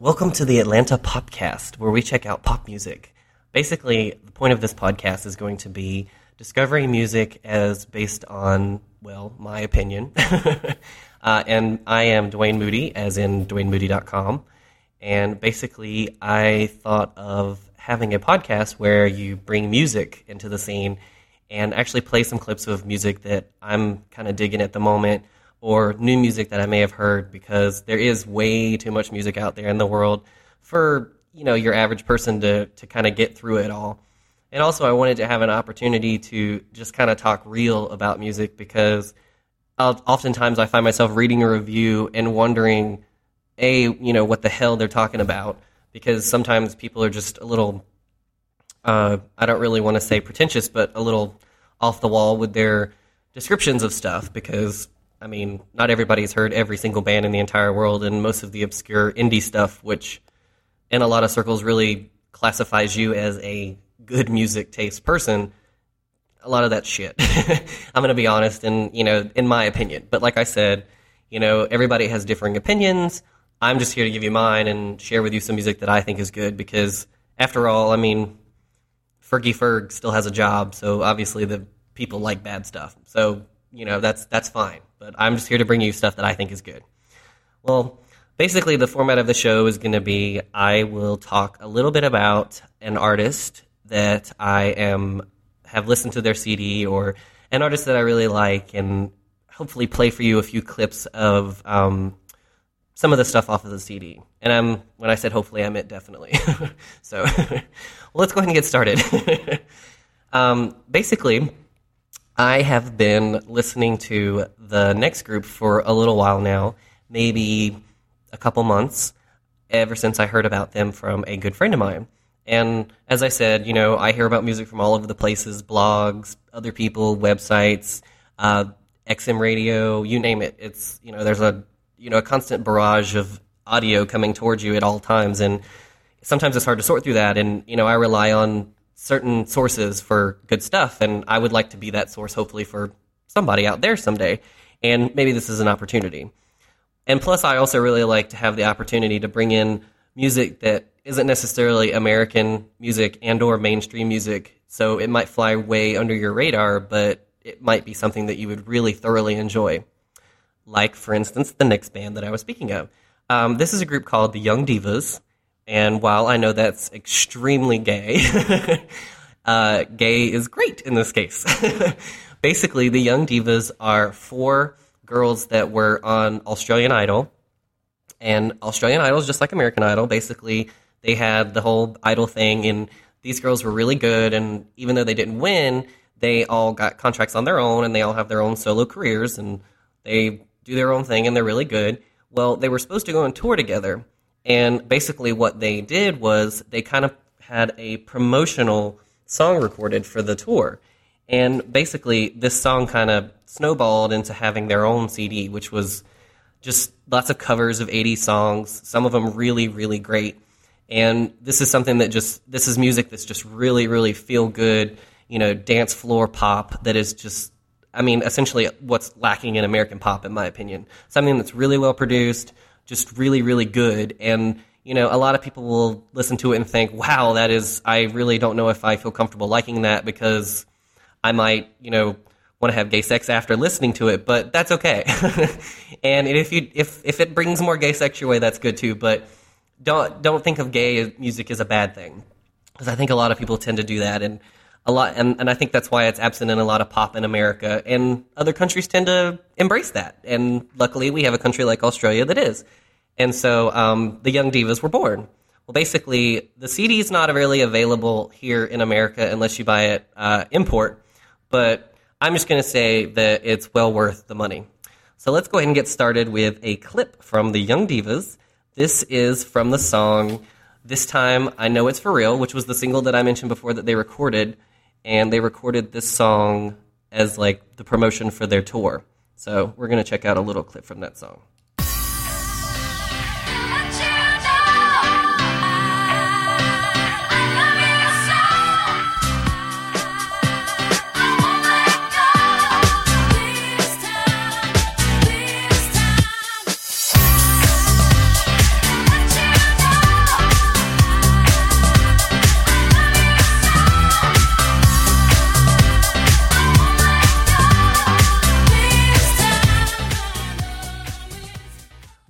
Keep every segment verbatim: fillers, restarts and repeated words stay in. Welcome to the Atlanta POPcast, where we check out pop music. Basically, the point of this podcast is going to be discovering music as based on, well, my opinion. uh, and I am Dwayne Moody, as in Dwayne Moody dot com. And basically, I thought of having a podcast where you bring music into the scene and actually play some clips of music that I'm kind of digging at the moment, or new music that I may have heard, because there is way too much music out there in the world for, you know, your average person to to kind of get through it all. And also I wanted to have an opportunity to just kind of talk real about music, because I'll, oftentimes I find myself reading a review and wondering, A, you know, what the hell they're talking about, because sometimes people are just a little, uh, I don't really want to say pretentious, but a little off the wall with their descriptions of stuff, because I mean, not everybody's heard every single band in the entire world, and most of the obscure indie stuff, which in a lot of circles really classifies you as a good music taste person, a lot of that shit. I'm going to be honest, and, you know, in my opinion. But like I said, you know, everybody has differing opinions. I'm just here to give you mine and share with you some music that I think is good, because after all, I mean, Fergie Ferg still has a job, so obviously the people like bad stuff. So, you know, that's that's fine. But I'm just here to bring you stuff that I think is good. Well, basically the format of the show is going to be I will talk a little bit about an artist that I am have listened to their C D, or an artist that I really like, and hopefully play for you a few clips of um, some of the stuff off of the C D. And I'm when I said hopefully, I meant definitely. So well, let's go ahead and get started. um, basically... I have been listening to the next group for a little while now, maybe a couple months, ever since I heard about them from a good friend of mine. And as I said, you know, I hear about music from all over the places, blogs, other people, websites, uh, X M radio, you name it. It's, you know, there's a, you know, a constant barrage of audio coming towards you at all times. And sometimes it's hard to sort through that. And, you know, I rely on certain sources for good stuff, and I would like to be that source, hopefully, for somebody out there someday, and maybe this is an opportunity. And plus, I also really like to have the opportunity to bring in music that isn't necessarily American music and or mainstream music, so it might fly way under your radar, but it might be something that you would really thoroughly enjoy. Like, for instance, the next band that I was speaking of. Um, this is a group called the Young Divas. And while I know that's extremely gay, uh, gay is great in this case. Basically, the Young Divas are four girls that were on Australian Idol. And Australian Idol is just like American Idol. Basically, they had the whole Idol thing, and these girls were really good. And even though they didn't win, they all got contracts on their own, and they all have their own solo careers, and they do their own thing, and they're really good. Well, they were supposed to go on tour together. And basically what they did was they kind of had a promotional song recorded for the tour. And basically this song kind of snowballed into having their own C D, which was just lots of covers of eighties songs, some of them really, really great. And this is something that just, this is music that's just really, really feel good, you know, dance floor pop that is just, I mean, essentially what's lacking in American pop, in my opinion. Something that's really well produced, just really, really good. And, you know, a lot of people will listen to it and think, wow, that is, I really don't know if I feel comfortable liking that, because I might, you know, want to have gay sex after listening to it, but that's okay. And if you, if, if it brings more gay sex your way, that's good too, but don't, don't think of gay music as a bad thing, because I think a lot of people tend to do that. And a lot, and, and I think that's why it's absent in a lot of pop in America, and other countries tend to embrace that. And luckily we have a country like Australia that is. And so um, the Young Divas were born. Well, basically, the C D is not really available here in America unless you buy it uh, import, but I'm just going to say that it's well worth the money. So let's go ahead and get started with a clip from the Young Divas. This is from the song This Time I Know It's For Real, which was the single that I mentioned before that they recorded. And they recorded this song as, like, the promotion for their tour. So we're going to check out a little clip from that song.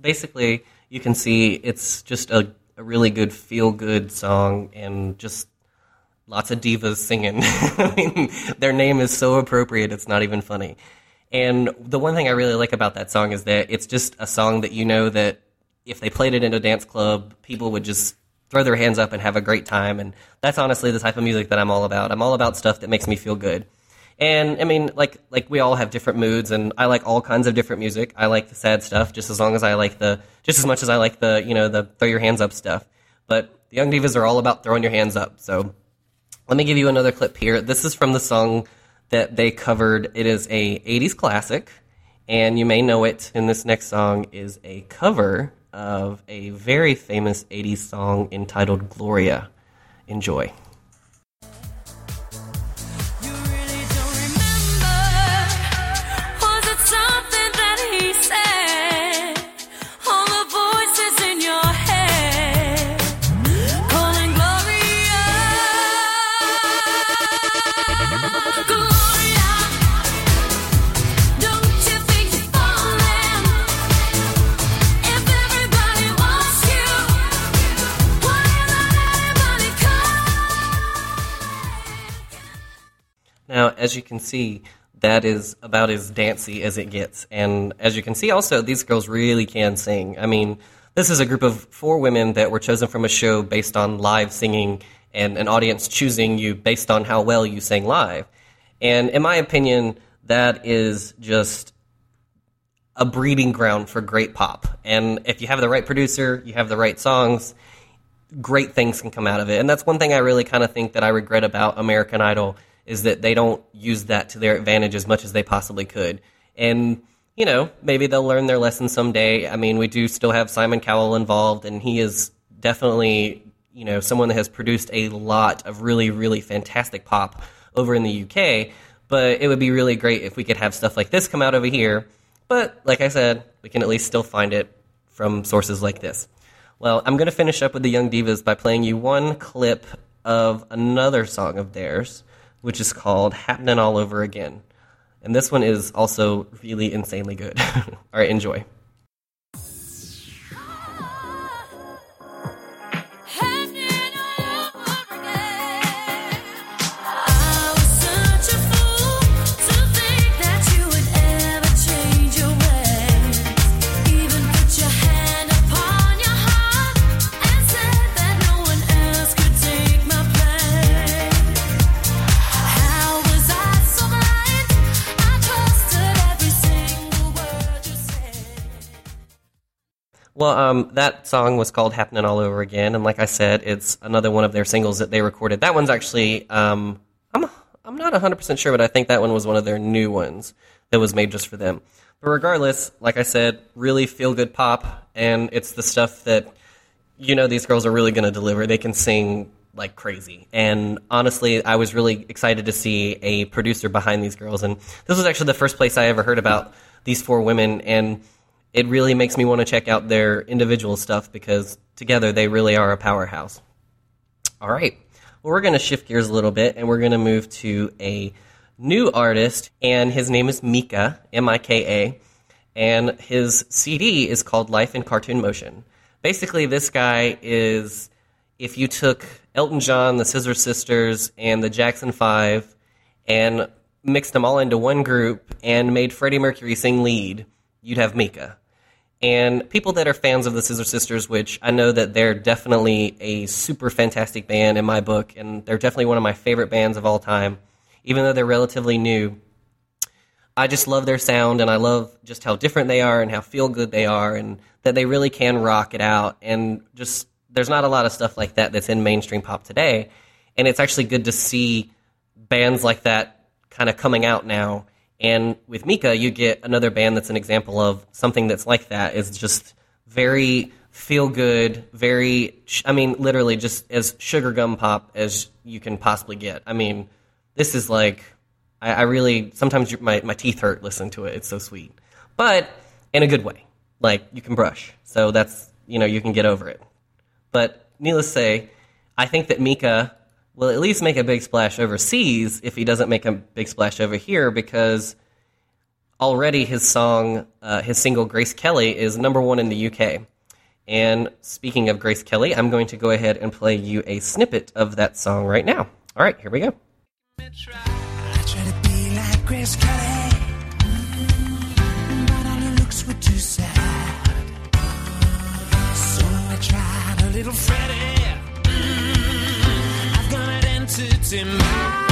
basically you can see it's just a, a really good feel-good song and just lots of divas singing. I mean, their name is so appropriate, it's not even funny. And the one thing I really like about that song is that it's just a song that you know that if they played it in a dance club, people would just throw their hands up and have a great time. And that's honestly the type of music that I'm all about. I'm all about stuff that makes me feel good. And, I mean, like like we all have different moods, and I like all kinds of different music. I like the sad stuff just as long as I like the, just as much as I like the, you know, the throw your hands up stuff. But the Young Divas are all about throwing your hands up. So let me give you another clip here. This is from the song that they covered. It is a eighties classic, and you may know it. And this next song is a cover of a very famous eighties song entitled Gloria. Enjoy. Now, as you can see, that is about as dancey as it gets. And as you can see also, these girls really can sing. I mean, this is a group of four women that were chosen from a show based on live singing and an audience choosing you based on how well you sang live. And in my opinion, that is just a breeding ground for great pop. And if you have the right producer, you have the right songs, great things can come out of it. And that's one thing I really kind of think that I regret about American Idol is that they don't use that to their advantage as much as they possibly could. And, you know, maybe they'll learn their lesson someday. I mean, we do still have Simon Cowell involved, and he is definitely, you know, someone that has produced a lot of really, really fantastic pop over in the U K. But it would be really great if we could have stuff like this come out over here. But, like I said, we can at least still find it from sources like this. Well, I'm going to finish up with the Young Divas by playing you one clip of another song of theirs, which is called Happening All Over Again. And this one is also really insanely good. All right, enjoy. Well, um, that song was called Happening All Over Again, and like I said, it's another one of their singles that they recorded. That one's actually, um, I'm I'm not one hundred percent sure, but I think that one was one of their new ones that was made just for them. But regardless, like I said, really feel-good pop, and it's the stuff that, you know, these girls are really going to deliver. They can sing like crazy. And honestly, I was really excited to see a producer behind these girls, and this was actually the first place I ever heard about these four women, and it really makes me want to check out their individual stuff because together they really are a powerhouse. All right. Well, we're going to shift gears a little bit, and we're going to move to a new artist, and his name is Mika, M I K A, and his C D is called Life in Cartoon Motion. Basically, this guy is, if you took Elton John, the Scissor Sisters, and the Jackson Five, and mixed them all into one group and made Freddie Mercury sing lead, you'd have Mika. And people that are fans of the Scissor Sisters, which I know that they're definitely a super fantastic band in my book, and they're definitely one of my favorite bands of all time, even though they're relatively new. I just love their sound, and I love just how different they are and how feel-good they are, and that they really can rock it out. And just there's not a lot of stuff like that that's in mainstream pop today, and it's actually good to see bands like that kind of coming out now. And with Mika, you get another band that's an example of something that's like that. It's just very feel-good, very, I mean, literally just as sugar gum pop as you can possibly get. I mean, this is like, I, I really, sometimes my, my teeth hurt listening to it. It's so sweet. But in a good way. Like, you can brush. So that's, you know, you can get over it. But needless to say, I think that Mika will at least make a big splash overseas if he doesn't make a big splash over here, because already his song, uh, his single Grace Kelly, is number one in the U K. And speaking of Grace Kelly, I'm going to go ahead and play you a snippet of that song right now. All right, here we go. I try to be like Grace Kelly, but all her looks were too sad. So I tried a little Freddie. I've got an entity mind.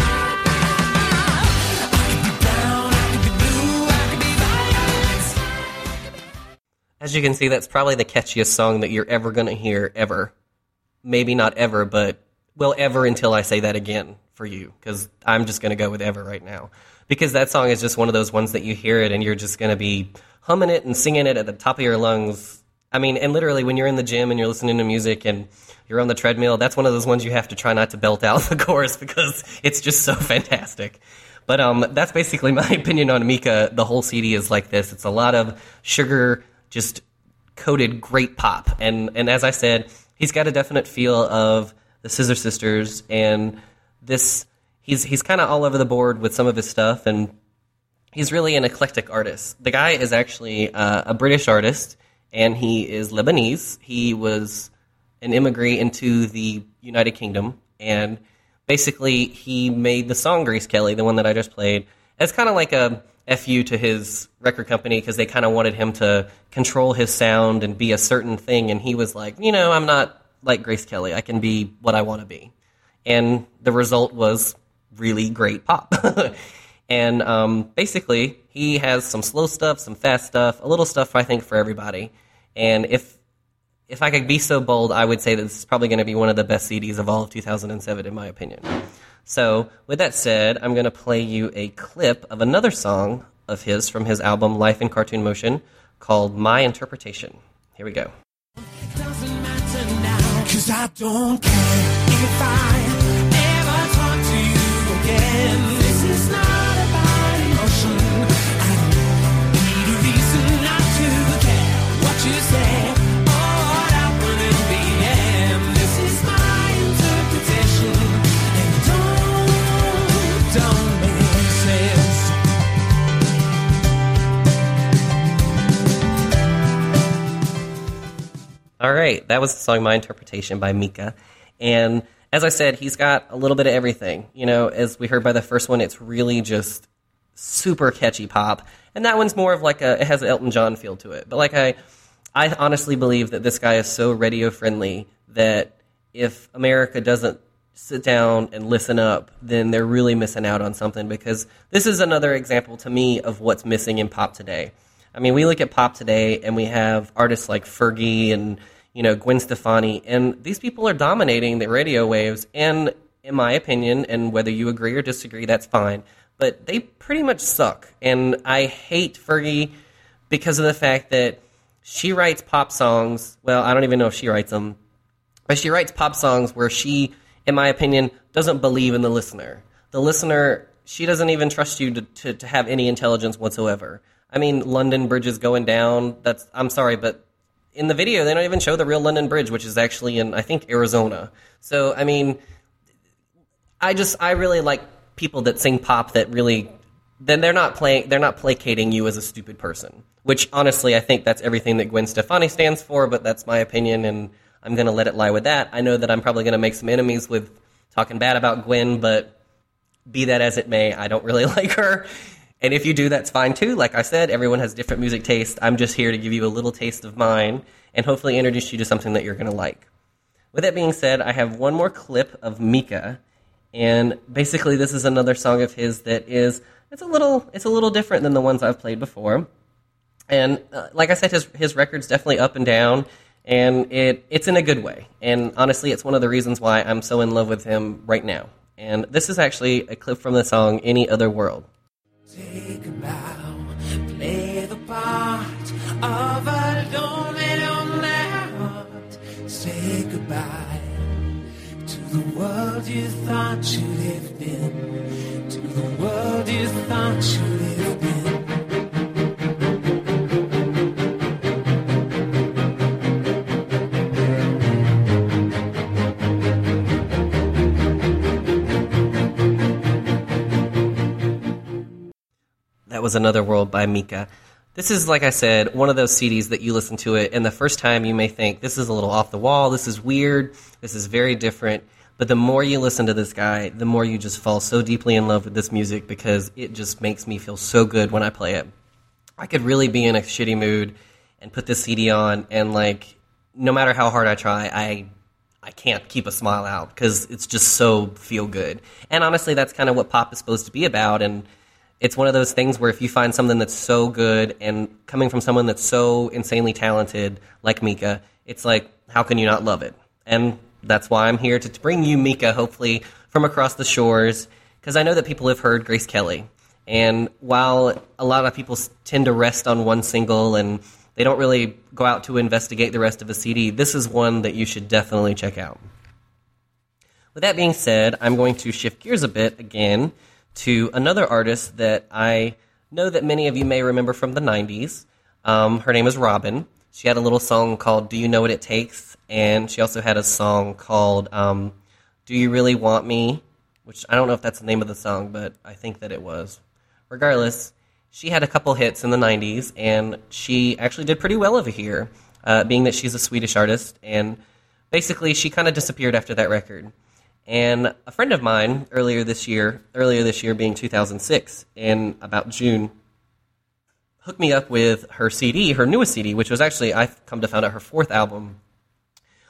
As you can see, that's probably the catchiest song that you're ever going to hear, ever. Maybe not ever, but, well, ever until I say that again for you, because I'm just going to go with ever right now. Because that song is just one of those ones that you hear it and you're just going to be humming it and singing it at the top of your lungs. I mean, and literally when you're in the gym and you're listening to music and you're on the treadmill, that's one of those ones you have to try not to belt out the chorus because it's just so fantastic. But um, that's basically my opinion on Mika. The whole C D is like this. It's a lot of sugar, just coated great pop. And and as I said, he's got a definite feel of the Scissor Sisters, and this he's he's kind of all over the board with some of his stuff, and he's really an eclectic artist. The guy is actually uh, a British artist, and he is Lebanese. He was an immigrant into the United Kingdom, and basically he made the song Grace Kelly, the one that I just played, as kind of like a F U to his record company because they kind of wanted him to control his sound and be a certain thing. And he was like, you know, I'm not like Grace Kelly. I can be what I want to be. And the result was really great pop. and um, basically, he has some slow stuff, some fast stuff, a little stuff, I think, for everybody. And if if I could be so bold, I would say that this is probably going to be one of the best C Ds of all of two thousand seven, in my opinion. So, with that said, I'm going to play you a clip of another song of his from his album Life in Cartoon Motion called My Interpretation. Here we go. It doesn't matter now, because I don't care if I ever talk to you again. This is not about emotion. I need a reason not to care what you say. All right, that was the song My Interpretation by Mika. And as I said, he's got a little bit of everything. You know, as we heard by the first one, it's really just super catchy pop. And that one's more of like a, it has an Elton John feel to it. But like I, I honestly believe that this guy is so radio friendly that if America doesn't sit down and listen up, then they're really missing out on something, because this is another example to me of what's missing in pop today. I mean, we look at pop today, and we have artists like Fergie and, you know, Gwen Stefani, and these people are dominating the radio waves, and in my opinion, and whether you agree or disagree, that's fine, but they pretty much suck, and I hate Fergie because of the fact that she writes pop songs, well, I don't even know if she writes them, but she writes pop songs where she, in my opinion, doesn't believe in the listener. The listener, she doesn't even trust you to, to, to have any intelligence whatsoever. I mean, London Bridge is going down. That's I'm sorry, but in the video, they don't even show the real London Bridge, which is actually in, I think, Arizona. So, I mean, I just, I really like people that sing pop that really, then they're not playing, they're not placating you as a stupid person, which honestly, I think that's everything that Gwen Stefani stands for, but that's my opinion, and I'm going to let it lie with that. I know that I'm probably going to make some enemies with talking bad about Gwen, but be that as it may, I don't really like her. And if you do, that's fine, too. Like I said, everyone has different music tastes. I'm just here to give you a little taste of mine and hopefully introduce you to something that you're going to like. With that being said, I have one more clip of Mika. And basically, this is another song of his that is, it's a little it's a little different than the ones I've played before. And uh, like I said, his his record's definitely up and down. And it it's in a good way. And honestly, it's one of the reasons why I'm so in love with him right now. And this is actually a clip from the song Any Other World. Take a bow, play the part of a lonely, lonely heart. Say goodbye to the world you thought you lived in, to the world you thought you lived in. That was Another World by Mika. This is, like I said, one of those C Ds that you listen to it, and the first time you may think, this is a little off the wall, this is weird, this is very different. But the more you listen to this guy, the more you just fall so deeply in love with this music, because it just makes me feel so good when I play it. I could really be in a shitty mood and put this C D on, and like, no matter how hard I try, I I can't keep a smile out, because it's just so feel good. And honestly, that's kind of what pop is supposed to be about, and it's one of those things where if you find something that's so good and coming from someone that's so insanely talented like Mika, it's like, how can you not love it? And that's why I'm here to bring you Mika, hopefully, from across the shores, because I know that people have heard Grace Kelly. And while a lot of people tend to rest on one single and they don't really go out to investigate the rest of a C D, this is one that you should definitely check out. With that being said, I'm going to shift gears a bit again to another artist that I know that many of you may remember from the nineties. Um, her name is Robyn. She had a little song called Do You Know What It Takes? And she also had a song called um, Do You Really Want Me? Which I don't know if that's the name of the song, but I think that it was. Regardless, she had a couple hits in the nineties, and she actually did pretty well over here, uh, being that she's a Swedish artist. And basically, she kind of disappeared after that record. And a friend of mine earlier this year, earlier this year being two thousand six, in about June, hooked me up with her C D, her newest C D, which was actually, I've come to find out, her fourth album,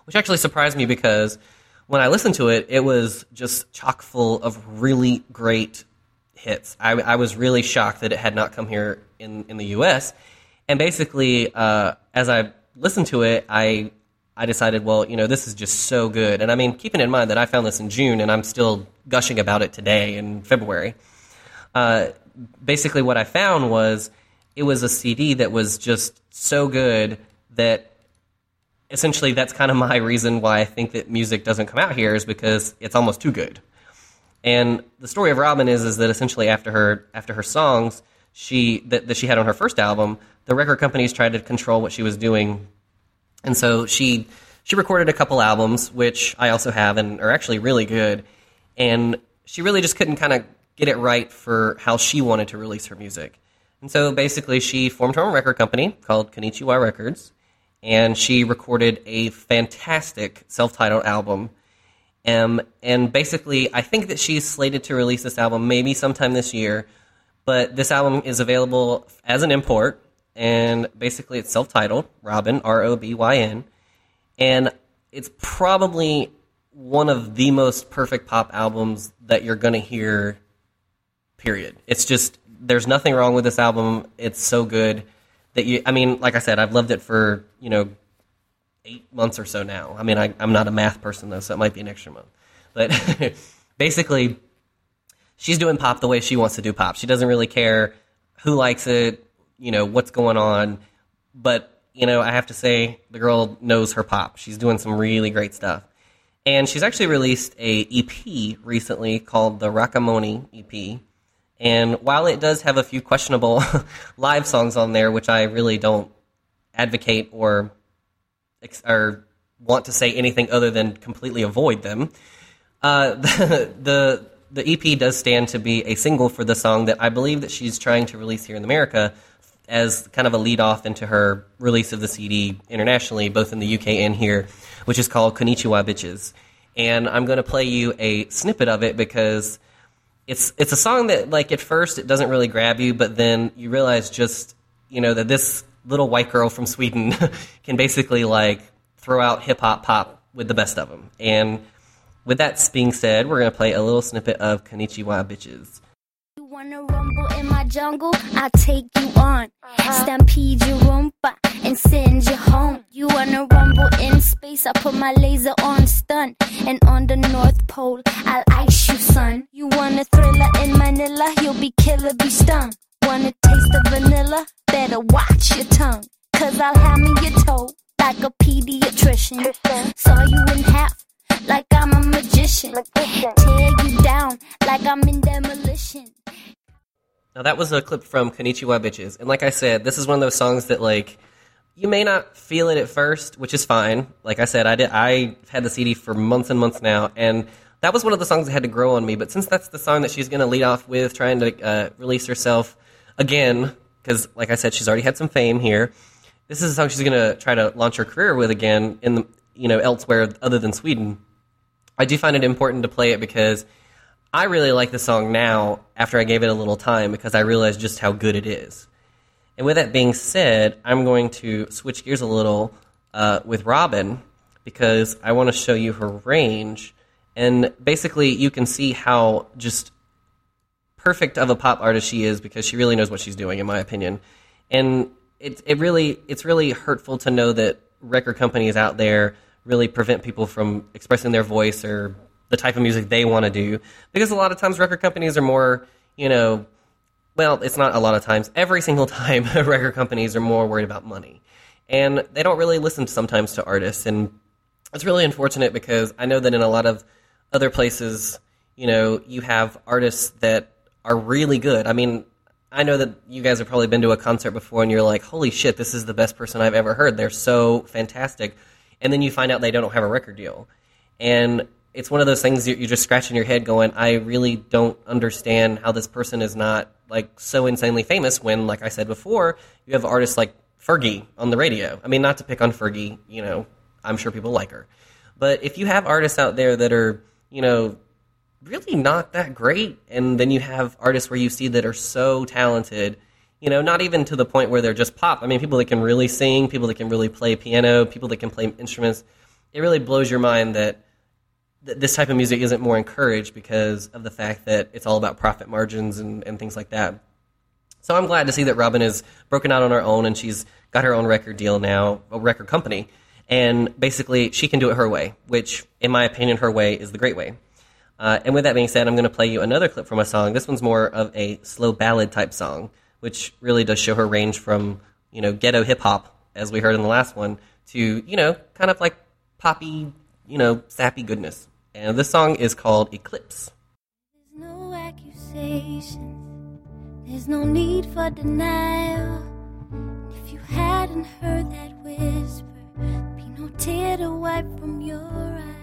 which actually surprised me because when I listened to it, it was just chock full of really great hits. I, I was really shocked that it had not come here in, in the U S. And basically, uh, as I listened to it, I... I decided, well, you know, this is just so good. And I mean, keeping in mind that I found this in June and I'm still gushing about it today in February. Uh, basically what I found was it was a C D that was just so good that essentially that's kind of my reason why I think that music doesn't come out here, is because it's almost too good. And the story of Robyn is, is that essentially after her, after her songs she that, that she had on her first album, the record companies tried to control what she was doing. And so she she recorded a couple albums, which I also have and are actually really good. And she really just couldn't kind of get it right for how she wanted to release her music. And so basically she formed her own record company called Konnichiwa Records, and she recorded a fantastic self-titled album. Um, and basically I think that she's slated to release this album maybe sometime this year, but this album is available as an import. And basically it's self-titled, Robyn, R O B Y N. And it's probably one of the most perfect pop albums that you're going to hear, period. It's just, there's nothing wrong with this album. It's so good that you, I mean, like I said, I've loved it for, you know, eight months or so now. I mean, I, I'm not a math person, though, so it might be an extra month. But basically, she's doing pop the way she wants to do pop. She doesn't really care who likes it, you know, what's going on. But, you know, I have to say the girl knows her pop. She's doing some really great stuff. And she's actually released a E P recently called the Rakamoni E P. And while it does have a few questionable live songs on there, which I really don't advocate or, or want to say anything other than completely avoid them, uh, the... the The E P does stand to be a single for the song that I believe that she's trying to release here in America as kind of a lead-off into her release of the C D internationally, both in the U K and here, which is called Konnichiwa, Bitches. And I'm going to play you a snippet of it because it's it's a song that, like, at first it doesn't really grab you, but then you realize just, you know, that this little white girl from Sweden can basically, like, throw out hip-hop pop with the best of them. And with that being said, we're going to play a little snippet of Konnichiwa, Bitches. You want to rumble in my jungle? I'll take you on. Stampede your rumba and send you home. You want to rumble in space? I'll put my laser on stun. And on the North Pole, I'll ice you, son. You want a thriller in Manila? You'll be killer, be stung. Want a taste of vanilla? Better watch your tongue. Because I'll hammer your toe like a pediatrician. Saw you in half. Like I'm a magician. magician. Tear you down like I'm in demolition. Now that was a clip from Konnichiwa, Bitches. And like I said, this is one of those songs that, like, you may not feel it at first, which is fine. Like I said, I did. I've had the C D for months and months now, and that was one of the songs that had to grow on me. But since that's the song that she's going to lead off with, trying to uh, release herself, again, because like I said, she's already had some fame here. This is a song she's going to try to launch her career with again in the, you know, elsewhere other than Sweden. I do find it important to play it because I really like the song now after I gave it a little time because I realized just how good it is. And with that being said, I'm going to switch gears a little uh, with Robyn because I want to show you her range. And basically you can see how just perfect of a pop artist she is because she really knows what she's doing, in my opinion. And it, it really, it's really hurtful to know that record companies out there really prevent people from expressing their voice or the type of music they want to do. Because a lot of times record companies are more, you know, well, it's not a lot of times. Every single time record companies are more worried about money. And they don't really listen sometimes to artists. And it's really unfortunate because I know that in a lot of other places, you know, you have artists that are really good. I mean, I know that you guys have probably been to a concert before and you're like, holy shit, this is the best person I've ever heard. They're so fantastic. And then you find out they don't have a record deal. And it's one of those things you're just scratching your head going, I really don't understand how this person is not like so insanely famous when, like I said before, you have artists like Fergie on the radio. I mean, not to pick on Fergie, you know, I'm sure people like her. But if you have artists out there that are, you know, really not that great, and then you have artists where you see that are so talented, you know, not even to the point where they're just pop. I mean, people that can really sing, people that can really play piano, people that can play instruments. It really blows your mind that th- this type of music isn't more encouraged because of the fact that it's all about profit margins and, and things like that. So I'm glad to see that Robyn has broken out on her own, and she's got her own record deal now, a record company. And basically, she can do it her way, which, in my opinion, her way is the great way. Uh, and with that being said, I'm going to play you another clip from a song. This one's more of a slow ballad type song, which really does show her range from, you know, ghetto hip-hop, as we heard in the last one, to, you know, kind of like poppy, you know, sappy goodness. And this song is called Eclipse. There's no accusations, there's no need for denial. If you hadn't heard that whisper, there'd be no tear to wipe from your eye.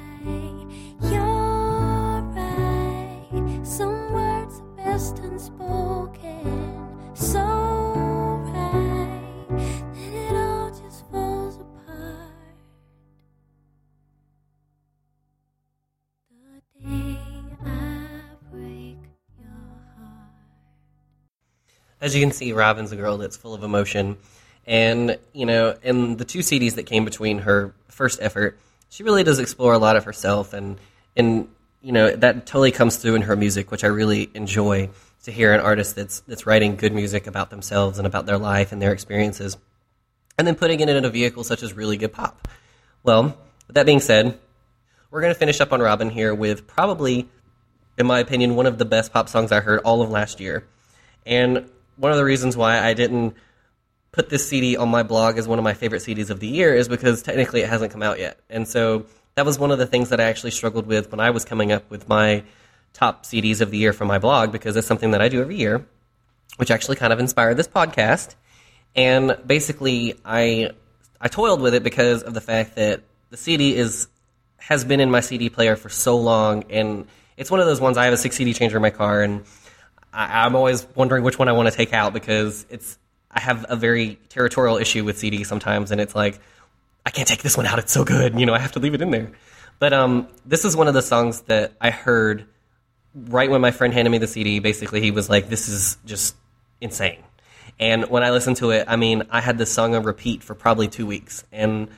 You're right, some words are best unspoken. So right, and it all just falls apart. The day I break your heart. As you can see, Robyn's a girl that's full of emotion. And, you know, in the two C Ds that came between her first effort, she really does explore a lot of herself. And, and you know, that totally comes through in her music, which I really enjoy. To hear an artist that's that's writing good music about themselves and about their life and their experiences, and then putting it in a vehicle such as really good pop. Well, with that being said, we're going to finish up on Robyn here with probably, in my opinion, one of the best pop songs I heard all of last year. And one of the reasons why I didn't put this C D on my blog as one of my favorite C Ds of the year is because technically it hasn't come out yet. And so that was one of the things that I actually struggled with when I was coming up with my top C Ds of the year from my blog, because it's something that I do every year, which actually kind of inspired this podcast. And basically, I I toiled with it because of the fact that the C D is has been in my C D player for so long, and it's one of those ones. I have a six C D changer in my car, and I, I'm always wondering which one I want to take out because it's I have a very territorial issue with C D sometimes, and it's like, I can't take this one out, it's so good, you know, I have to leave it in there. But um, this is one of the songs that I heard right when my friend handed me the C D. Basically, he was like, this is just insane. And when I listened to it, I mean, I had this song on repeat for probably two weeks. And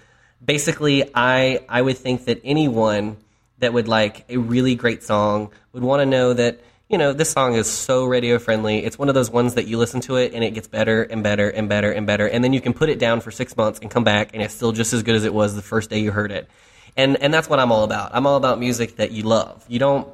basically, I I would think that anyone that would like a really great song would want to know that, you know, this song is so radio-friendly. It's one of those ones that you listen to it, and it gets better and better and better and better. And then you can put it down for six months and come back, and it's still just as good as it was the first day you heard it. And and that's what I'm all about. I'm all about music that you love. You don't...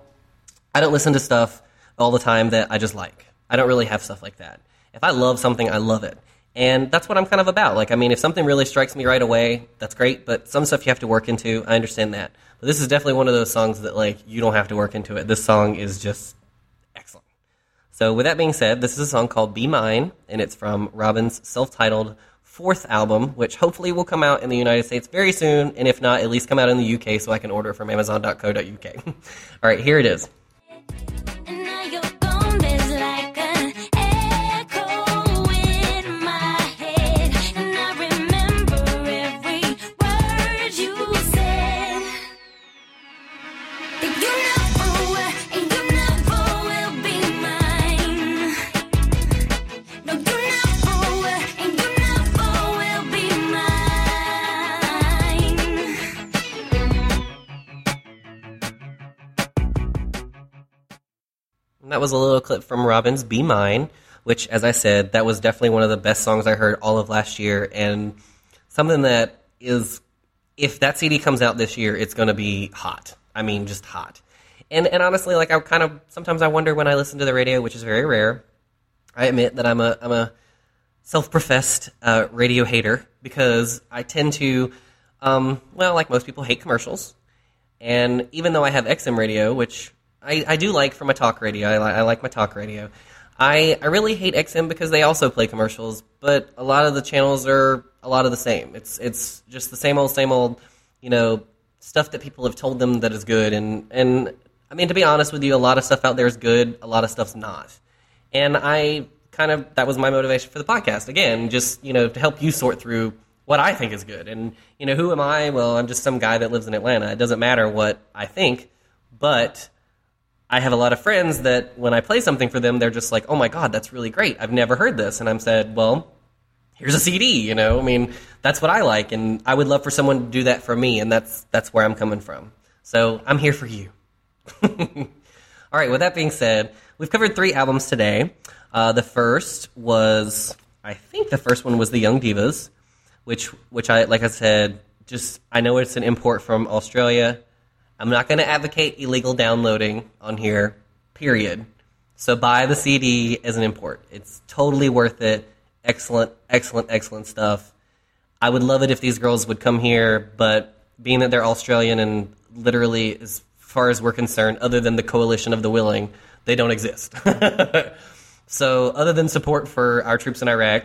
I don't listen to stuff all the time that I just like. I don't really have stuff like that. If I love something, I love it. And that's what I'm kind of about. Like, I mean, if something really strikes me right away, that's great, but some stuff you have to work into, I understand that. But this is definitely one of those songs that, like, you don't have to work into it. This song is just excellent. So with that being said, this is a song called Be Mine, and it's from Robyn's self-titled fourth album, which hopefully will come out in the United States very soon, and if not, at least come out in the U K so I can order it from amazon dot co dot U K. All right, here it is. And now you're gone, there's like an echo. And that was a little clip from Robyn's Be Mine, which, as I said, that was definitely one of the best songs I heard all of last year, and something that is, if that C D comes out this year, it's going to be hot. I mean, just hot. And and honestly, like, I kind of, sometimes I wonder when I listen to the radio, which is very rare. I admit that I'm a I'm a self-professed uh, radio hater, because I tend to, um, well, like most people, hate commercials. And even though I have X M radio, which I, I do like for my talk radio, I, I like my talk radio, I, I really hate X M because they also play commercials, but a lot of the channels are a lot of the same. It's it's just the same old, same old, you know, stuff that people have told them that is good. And, and I mean, to be honest with you, a lot of stuff out there is good, a lot of stuff's not. And I kind of, that was my motivation for the podcast. Again, just, you know, to help you sort through what I think is good. And, you know, who am I? Well, I'm just some guy that lives in Atlanta. It doesn't matter what I think, but I have a lot of friends that when I play something for them, they're just like, oh my God, that's really great. I've never heard this. And I'm said, well, here's a C D, you know, I mean, that's what I like. And I would love for someone to do that for me. And that's, that's where I'm coming from. So I'm here for you. All right. With that being said, we've covered three albums today. Uh, the first was, I think the first one was the Young Divas, which, which I, like I said, just, I know it's an import from Australia. I'm not going to advocate illegal downloading on here, period. So buy the C D as an import. It's totally worth it. Excellent, excellent, excellent stuff. I would love it if these girls would come here, but being that they're Australian and literally, as far as we're concerned, other than the Coalition of the Willing, they don't exist. So other than support for our troops in Iraq,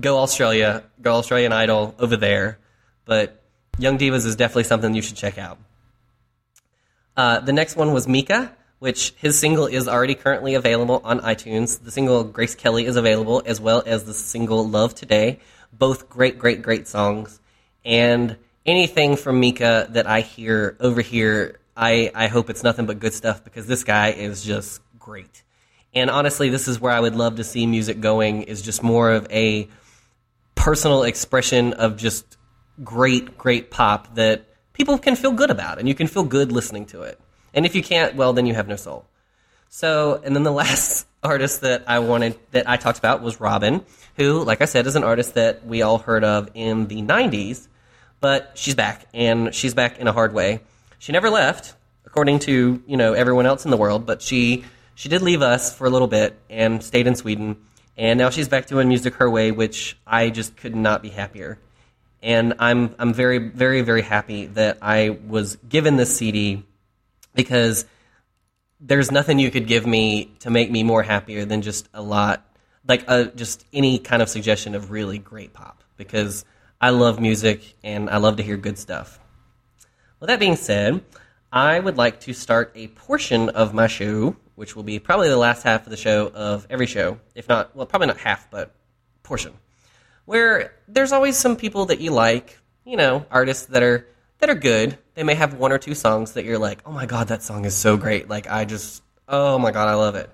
go Australia, go Australian Idol over there. But Young Divas is definitely something you should check out. Uh, the next one was Mika, which his single is already currently available on iTunes. The single Grace Kelly is available, as well as the single Love Today. Both great, great, great songs. And anything from Mika that I hear over here, I, I hope it's nothing but good stuff, because this guy is just great. And honestly, this is where I would love to see music going, is just more of a personal expression of just great, great pop that people can feel good about, and you can feel good listening to it. And if you can't, well, then you have no soul. So, and then the last artist that I wanted, that I talked about, was Robyn, who, like I said, is an artist that we all heard of in the nineties, but she's back, and she's back in a hard way. She never left, according to, you know, everyone else in the world, but she, she did leave us for a little bit and stayed in Sweden, and now she's back doing music her way, which I just could not be happier. And I'm I'm very, very, very happy that I was given this C D, because there's nothing you could give me to make me more happier than just a lot, like a, just any kind of suggestion of really great pop, because I love music and I love to hear good stuff. Well, that being said, I would like to start a portion of my show, which will be probably the last half of the show of every show, if not, well, probably not half, but portion, where there's always some people that you like, you know, artists that are that are good. They may have one or two songs that you're like, oh my God, that song is so great. Like, I just, oh my God, I love it.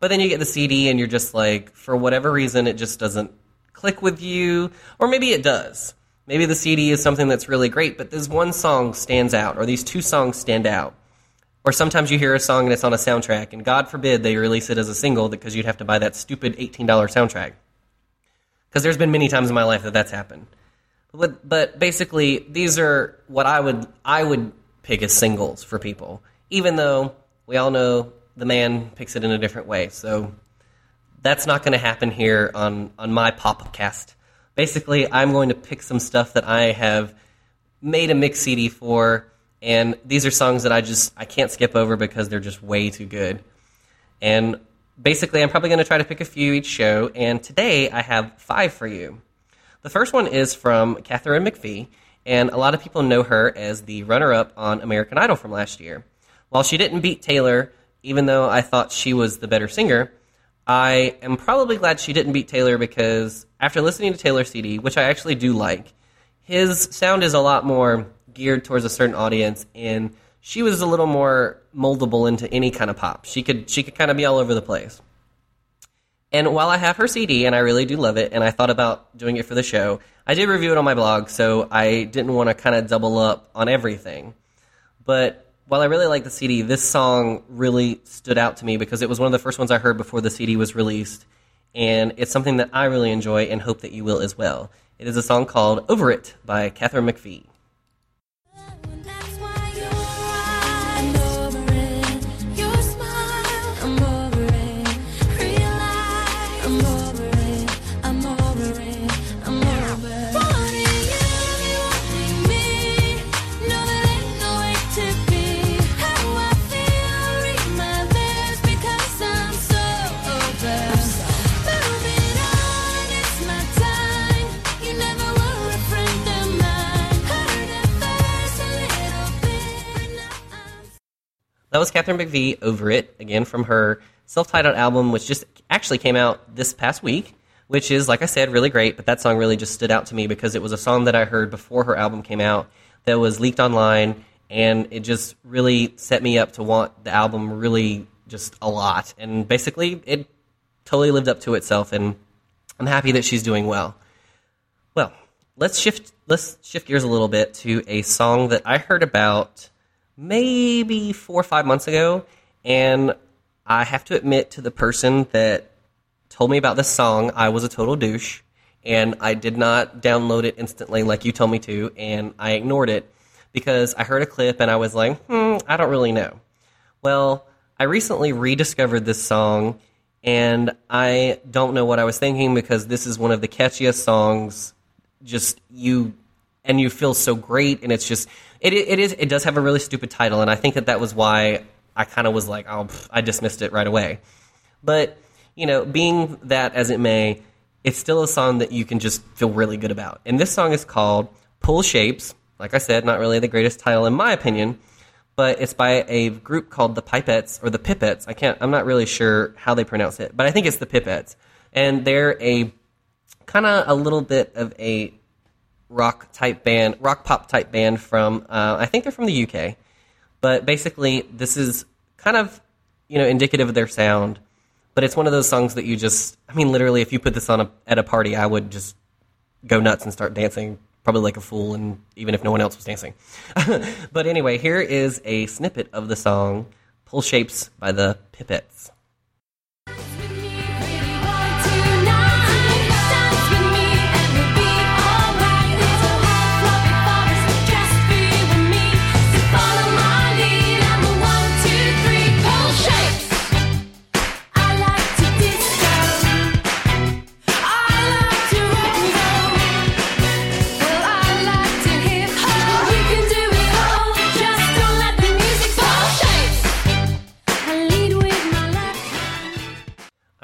But then you get the C D and you're just like, for whatever reason, it just doesn't click with you. Or maybe it does. Maybe the C D is something that's really great, but this one song stands out, or these two songs stand out. Or sometimes you hear a song and it's on a soundtrack, and God forbid they release it as a single, because you'd have to buy that stupid eighteen dollars soundtrack. Because there's been many times in my life that that's happened. But, but basically, these are what I would I would pick as singles for people, even though we all know the man picks it in a different way. So that's not going to happen here on, on my popcast. Basically, I'm going to pick some stuff that I have made a mix C D for, and these are songs that I just I can't skip over because they're just way too good. And basically, I'm probably going to try to pick a few each show, and today I have five for you. The first one is from Katharine McPhee, and a lot of people know her as the runner-up on American Idol from last year. While she didn't beat Taylor, even though I thought she was the better singer, I am probably glad she didn't beat Taylor, because after listening to Taylor's C D, which I actually do like, his sound is a lot more geared towards a certain audience, and she was a little more moldable into any kind of pop. She could she could kind of be all over the place. And while I have her C D, and I really do love it, and I thought about doing it for the show, I did review it on my blog, so I didn't want to kind of double up on everything. But while I really like the C D, this song really stood out to me because it was one of the first ones I heard before the C D was released, and it's something that I really enjoy and hope that you will as well. It is a song called Over It by Katharine McPhee. That was Katharine McPhee, Over It, again from her self-titled album, which just actually came out this past week, which is, like I said, really great, but that song really just stood out to me because it was a song that I heard before her album came out that was leaked online, and it just really set me up to want the album really just a lot. And basically, it totally lived up to itself, and I'm happy that she's doing well. Well, let's shift, let's shift gears a little bit to a song that I heard about maybe four or five months ago, and I have to admit to the person that told me about this song, I was a total douche, and I did not download it instantly like you told me to, and I ignored it because I heard a clip and I was like, hmm, I don't really know. Well, I recently rediscovered this song, and I don't know what I was thinking because this is one of the catchiest songs, just you, and you feel so great, and it's just... It it is it does have a really stupid title, and I think that that was why I kind of was like, oh, pff, I dismissed it right away. But, you know, being that as it may, it's still a song that you can just feel really good about. And this song is called Pull Shapes. Like I said, not really the greatest title in my opinion, but it's by a group called The Pipettes, or The Pipettes. I can't, I'm not really sure how they pronounce it, but I think it's The Pipettes. And they're a kind of a little bit of a... rock type band, rock pop type band from, uh, I think they're from the U K. But basically, this is kind of, you know, indicative of their sound. But it's one of those songs that you just, I mean, literally, if you put this on a, at a party, I would just go nuts and start dancing, probably like a fool, and even if no one else was dancing. But anyway, here is a snippet of the song, Pull Shapes by The Pipettes.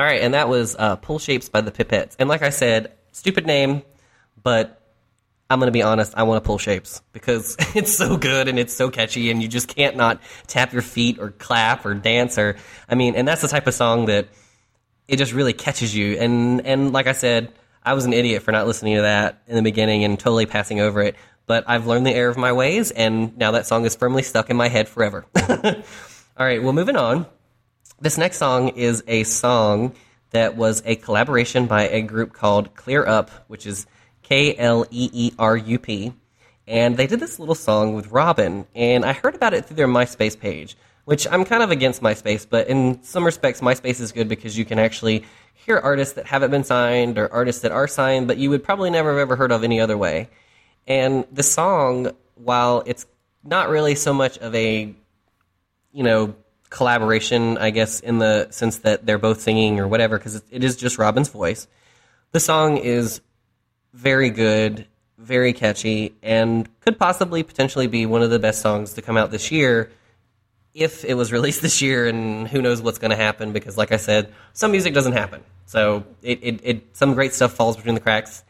All right, and that was uh, Pull Shapes by The Pipettes. And like I said, stupid name, but I'm going to be honest, I want to pull shapes because it's so good and it's so catchy and you just can't not tap your feet or clap or dance. Or I mean, and that's the type of song that it just really catches you. And, and like I said, I was an idiot for not listening to that in the beginning and totally passing over it. But I've learned the error of my ways, and now that song is firmly stuck in my head forever. All right, well, moving on. This next song is a song that was a collaboration by a group called Kleerup, which is K L E E R U P. And they did this little song with Robyn, and I heard about it through their MySpace page, which I'm kind of against MySpace, but in some respects, MySpace is good because you can actually hear artists that haven't been signed or artists that are signed, but you would probably never have ever heard of any other way. And the song, while it's not really so much of a, you know, collaboration, I guess, in the sense that they're both singing or whatever, because it is just Robyn's voice. The song is very good, very catchy, and could possibly potentially be one of the best songs to come out this year if it was released this year, and who knows what's going to happen, because like I said, some music doesn't happen. So it, it, it some great stuff falls between the cracks,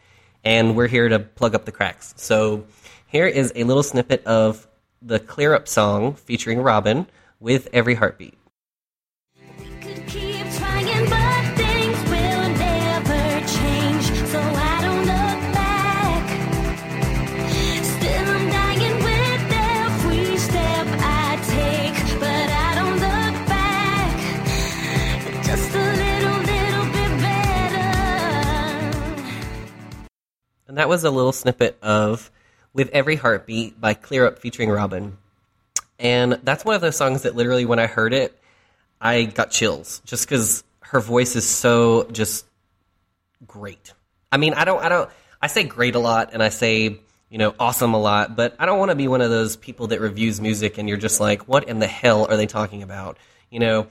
and we're here to plug up the cracks. So here is a little snippet of the Kleerup song featuring Robyn, With Every Heartbeat. And that was a little snippet of With Every Heartbeat by Kleerup featuring Robyn. And that's one of those songs that literally when I heard it, I got chills just because her voice is so just great. I mean, I don't, I don't, I say great a lot and I say, you know, awesome a lot, but I don't want to be one of those people that reviews music and you're just like, what in the hell are they talking about? You know,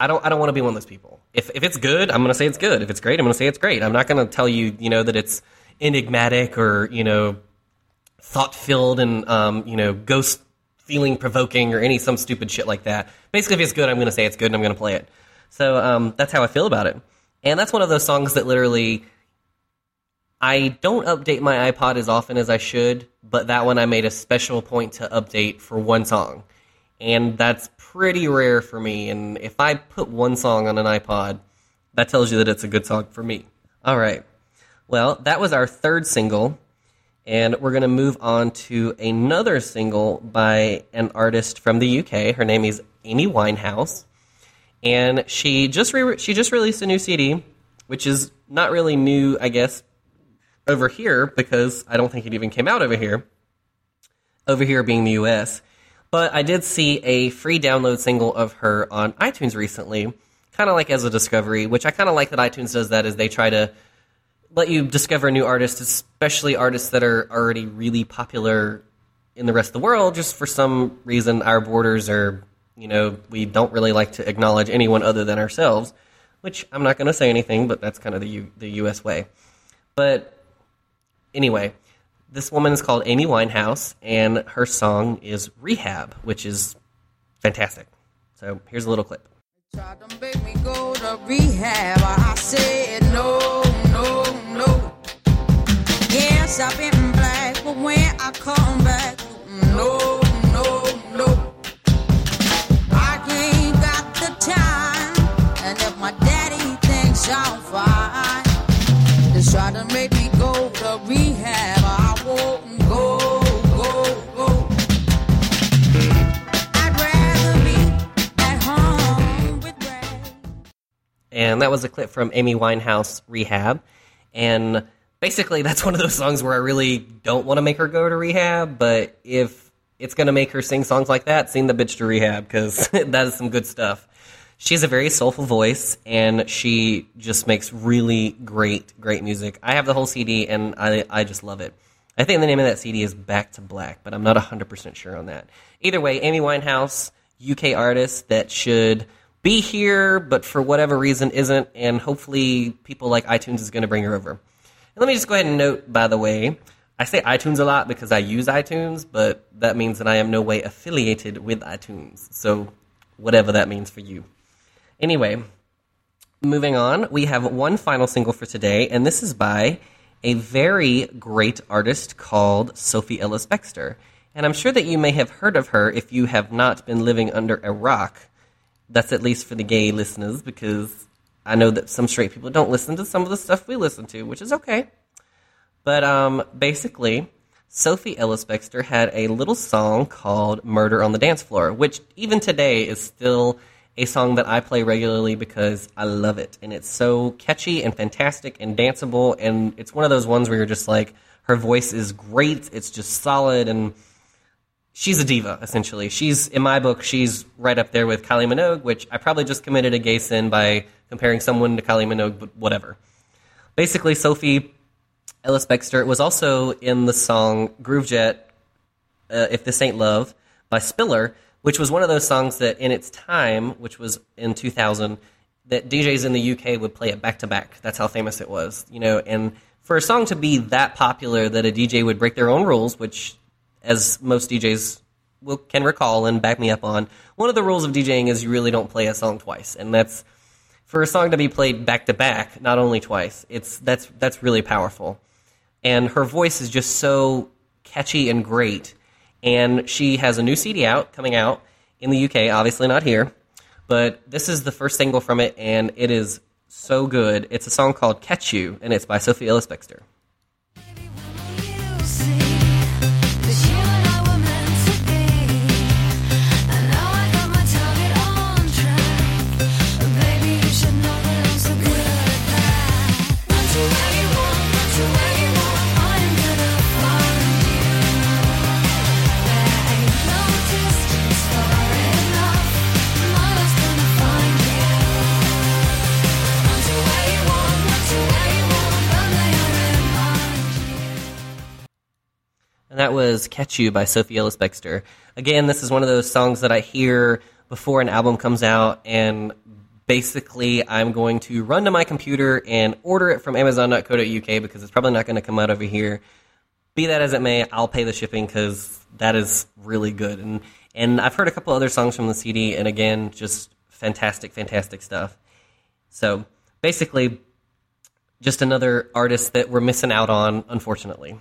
I don't, I don't want to be one of those people. If if it's good, I'm going to say it's good. If it's great, I'm going to say it's great. I'm not going to tell you, you know, that it's enigmatic or, you know, thought-filled and, um, you know, ghost feeling provoking or any some stupid shit like that. Basically, if it's good, I'm going to say it's good and I'm going to play it. So um, that's how I feel about it. And that's one of those songs that literally I don't update my iPod as often as I should, but that one I made a special point to update for one song. And that's pretty rare for me. And if I put one song on an iPod, that tells you that it's a good song for me. All right. Well, that was our third single. And we're going to move on to another single by an artist from the U K. Her name is Amy Winehouse. And she just re- she just released a new C D, which is not really new, I guess, over here, because I don't think it even came out over here. Over here being the U S. But I did see a free download single of her on iTunes recently, kind of like as a discovery, which I kind of like that iTunes does that, is they try to let you discover new artists, especially artists that are already really popular in the rest of the world. Just for some reason, our borders are, you know, we don't really like to acknowledge anyone other than ourselves, which I'm not going to say anything, but that's kind of the U- the U S way. But anyway, this woman is called Amy Winehouse, and her song is Rehab, which is fantastic. So here's a little clip. Tried to make me go to rehab. I said no, no, no. Yes, I've been black, but when I come back, no, no, no. I ain't got the time, and if my daddy thinks I'm fine, just try to make me go to rehab. I won't go, go, go. And that was a clip from Amy Winehouse, Rehab. And basically, that's one of those songs where I really don't want to make her go to rehab, but if it's going to make her sing songs like that, sing the bitch to rehab, because that is some good stuff. She has a very soulful voice, and she just makes really great, great music. I have the whole C D, and I, I just love it. I think the name of that C D is Back to Black, but I'm not one hundred percent sure on that. Either way, Amy Winehouse, U K artist that should be here, but for whatever reason isn't, and hopefully people like iTunes is going to bring her over. And let me just go ahead and note, by the way, I say iTunes a lot because I use iTunes, but that means that I am no way affiliated with iTunes, so whatever that means for you. Anyway, moving on, we have one final single for today, and this is by a very great artist called Sophie Ellis-Bextor. And I'm sure that you may have heard of her if you have not been living under a rock. That's at least for the gay listeners, because I know that some straight people don't listen to some of the stuff we listen to, which is okay. But um, basically, Sophie Ellis-Bextor had a little song called Murder on the Dance Floor, which even today is still a song that I play regularly because I love it. And it's so catchy and fantastic and danceable, and it's one of those ones where you're just like, her voice is great, it's just solid, and she's a diva, essentially. She's, in my book, she's right up there with Kylie Minogue, which I probably just committed a gay sin by comparing someone to Kylie Minogue, but whatever. Basically, Sophie Ellis-Bextor was also in the song Groove Jet, uh, If This Ain't Love, by Spiller, which was one of those songs that in its time, which was in two thousand, that D Js in the U K would play it back-to-back. That's how famous it was, you know. And for a song to be that popular that a D J would break their own rules, which, as most D Js will, can recall and back me up on, one of the rules of DJing is you really don't play a song twice. And that's, for a song to be played back-to-back, not only twice, it's that's that's really powerful. And her voice is just so catchy and great. And she has a new C D out, coming out in the U K, obviously not here. But this is the first single from it, and it is so good. It's a song called Catch You, and it's by Sophie Ellis-Bextor. that was Catch You by Sophie Ellis-Bextor. Again, this is one of those songs that I hear before an album comes out, and basically I'm going to run to my computer and order it from amazon dot co dot U K because it's probably not going to come out over here. Be that as it may, I'll pay the shipping because that is really good. And and I've heard a couple other songs from the C D, and again, just fantastic, fantastic stuff. So basically, just another artist that we're missing out on, unfortunately.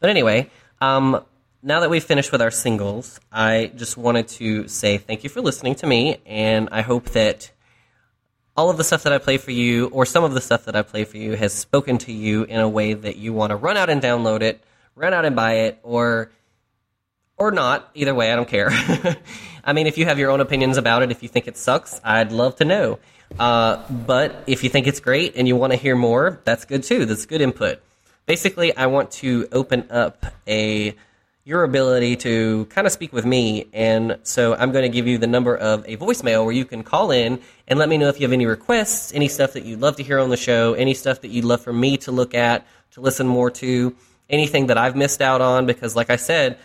But anyway, um, now that we've finished with our singles, I just wanted to say thank you for listening to me, and I hope that all of the stuff that I play for you, or some of the stuff that I play for you, has spoken to you in a way that you want to run out and download it, run out and buy it, or... or not. Either way, I don't care. I mean, if you have your own opinions about it, if you think it sucks, I'd love to know. Uh, but if you think it's great and you want to hear more, that's good too. That's good input. Basically, I want to open up a your ability to kind of speak with me. And so I'm going to give you the number of a voicemail where you can call in and let me know if you have any requests, any stuff that you'd love to hear on the show, any stuff that you'd love for me to look at, to listen more to, anything that I've missed out on. Because like I said,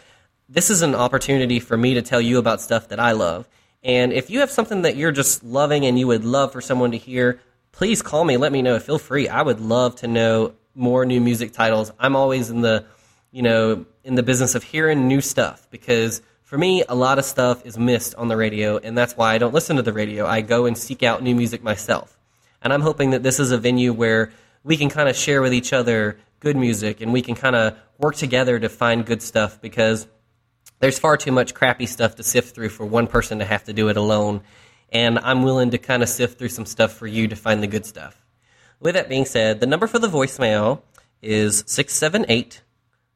this is an opportunity for me to tell you about stuff that I love. And if you have something that you're just loving and you would love for someone to hear, please call me. Let me know. Feel free. I would love to know more new music titles. I'm always in the, you know, in the business of hearing new stuff because for me, a lot of stuff is missed on the radio, and that's why I don't listen to the radio. I go and seek out new music myself. And I'm hoping that this is a venue where we can kind of share with each other good music and we can kind of work together to find good stuff because there's far too much crappy stuff to sift through for one person to have to do it alone, and I'm willing to kind of sift through some stuff for you to find the good stuff. With that being said, the number for the voicemail is six seven eight,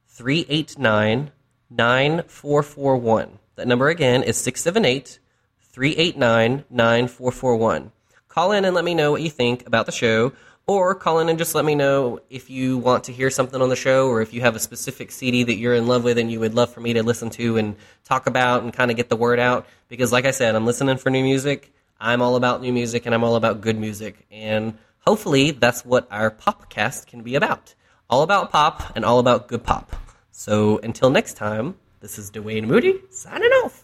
three eight nine, nine four four one. That number again is six seven eight, three eight nine, nine four four one. Call in and let me know what you think about the show, or call in and just let me know if you want to hear something on the show or if you have a specific C D that you're in love with and you would love for me to listen to and talk about and kind of get the word out. Because like I said, I'm listening for new music. I'm all about new music, and I'm all about good music. And hopefully that's what our popcast can be about. All about pop and all about good pop. So until next time, this is Dwayne Moody signing off.